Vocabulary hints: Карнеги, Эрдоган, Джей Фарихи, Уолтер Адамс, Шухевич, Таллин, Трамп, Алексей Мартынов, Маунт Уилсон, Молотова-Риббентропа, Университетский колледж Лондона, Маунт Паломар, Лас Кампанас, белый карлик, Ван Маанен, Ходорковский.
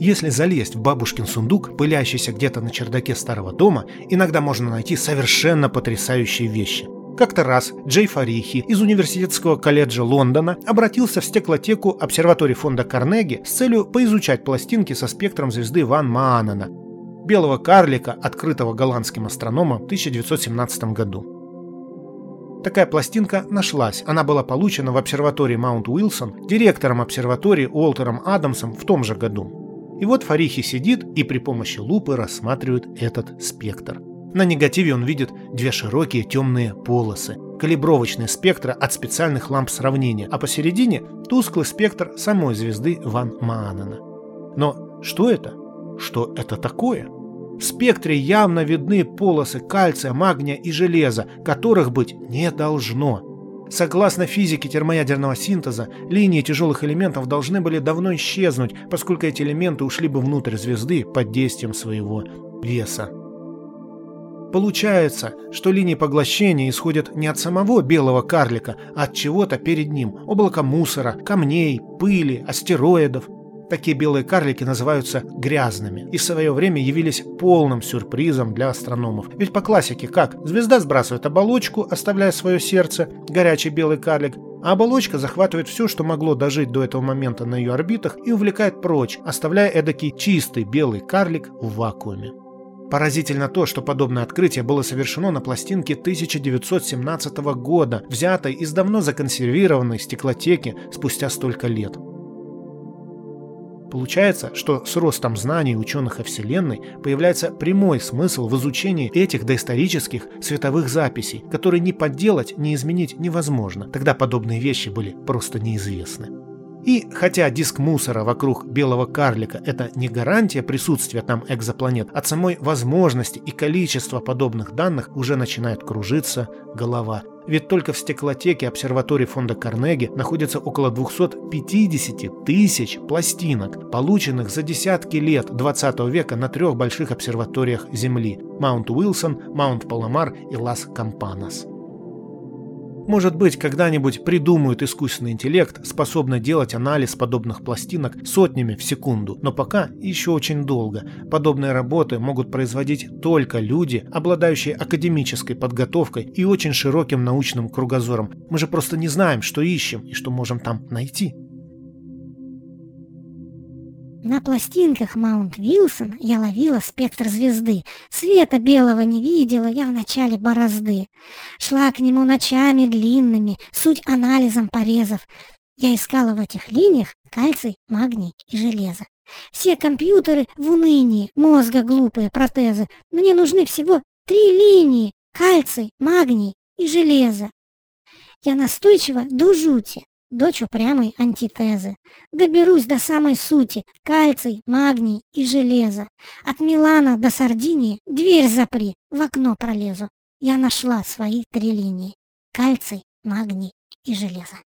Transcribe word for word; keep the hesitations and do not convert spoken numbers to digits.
Если залезть в бабушкин сундук, пылящийся где-то на чердаке старого дома, иногда можно найти совершенно потрясающие вещи. Как-то раз Джей Фарихи из Университетского колледжа Лондона обратился в стеклотеку обсерватории фонда Карнеги с целью поизучать пластинки со спектром звезды Ван Маанена, белого карлика, открытого голландским астрономом в тысяча девятьсот семнадцатом году. Такая пластинка нашлась, она была получена в обсерватории Маунт Уилсон директором обсерватории Уолтером Адамсом в том же году. И вот Фарихи сидит и при помощи лупы рассматривает этот спектр. На негативе он видит две широкие темные полосы, калибровочные спектры от специальных ламп сравнения, а посередине тусклый спектр самой звезды Ван Маанена. Но что это? Что это такое? В спектре явно видны полосы кальция, магния и железа, которых быть не должно. Согласно физике термоядерного синтеза, линии тяжелых элементов должны были давно исчезнуть, поскольку эти элементы ушли бы внутрь звезды под действием своего веса. Получается, что линии поглощения исходят не от самого белого карлика, а от чего-то перед ним – облака мусора, камней, пыли, астероидов. Такие белые карлики называются грязными и в свое время явились полным сюрпризом для астрономов. Ведь по классике как? Звезда сбрасывает оболочку, оставляя свое сердце, горячий белый карлик, а оболочка захватывает все, что могло дожить до этого момента на ее орбитах, и увлекает прочь, оставляя эдакий чистый белый карлик в вакууме. Поразительно то, что подобное открытие было совершено на пластинке тысяча девятьсот семнадцатого года, взятой из давно законсервированной стеклотеки спустя столько лет. Получается, что с ростом знаний ученых о Вселенной появляется прямой смысл в изучении этих доисторических световых записей, которые ни подделать, ни изменить невозможно. Тогда подобные вещи были просто неизвестны. И хотя диск мусора вокруг белого карлика – это не гарантия присутствия там экзопланет, от самой возможности и количества подобных данных уже начинает кружиться голова. Ведь только в стеклотеке обсерватории фонда Карнеги находится около двухсот пятидесяти тысяч пластинок, полученных за десятки лет двадцатого века на трех больших обсерваториях Земли – Маунт Уилсон, Маунт Паломар и Лас Кампанас. Может быть, когда-нибудь придумают искусственный интеллект, способный делать анализ подобных пластинок сотнями в секунду, но пока еще очень долго. Подобные работы могут производить только люди, обладающие академической подготовкой и очень широким научным кругозором. Мы же просто не знаем, что ищем и что можем там найти. На пластинках Маунт Уилсон я ловила спектр звезды. Света белого не видела я в начале борозды. Шла к нему ночами длинными, суть анализом порезов. Я искала в этих линиях кальций, магний и железо. Все компьютеры в унынии, мозга глупые протезы. Мне нужны всего три линии – кальций, магний и железо. Я настойчива до жути. Дочь упрямой антитезы. Доберусь до самой сути. Кальций, магний и железо. От Милана до Сардинии дверь запри, в окно пролезу. Я нашла свои три линии. Кальций, магний и железо.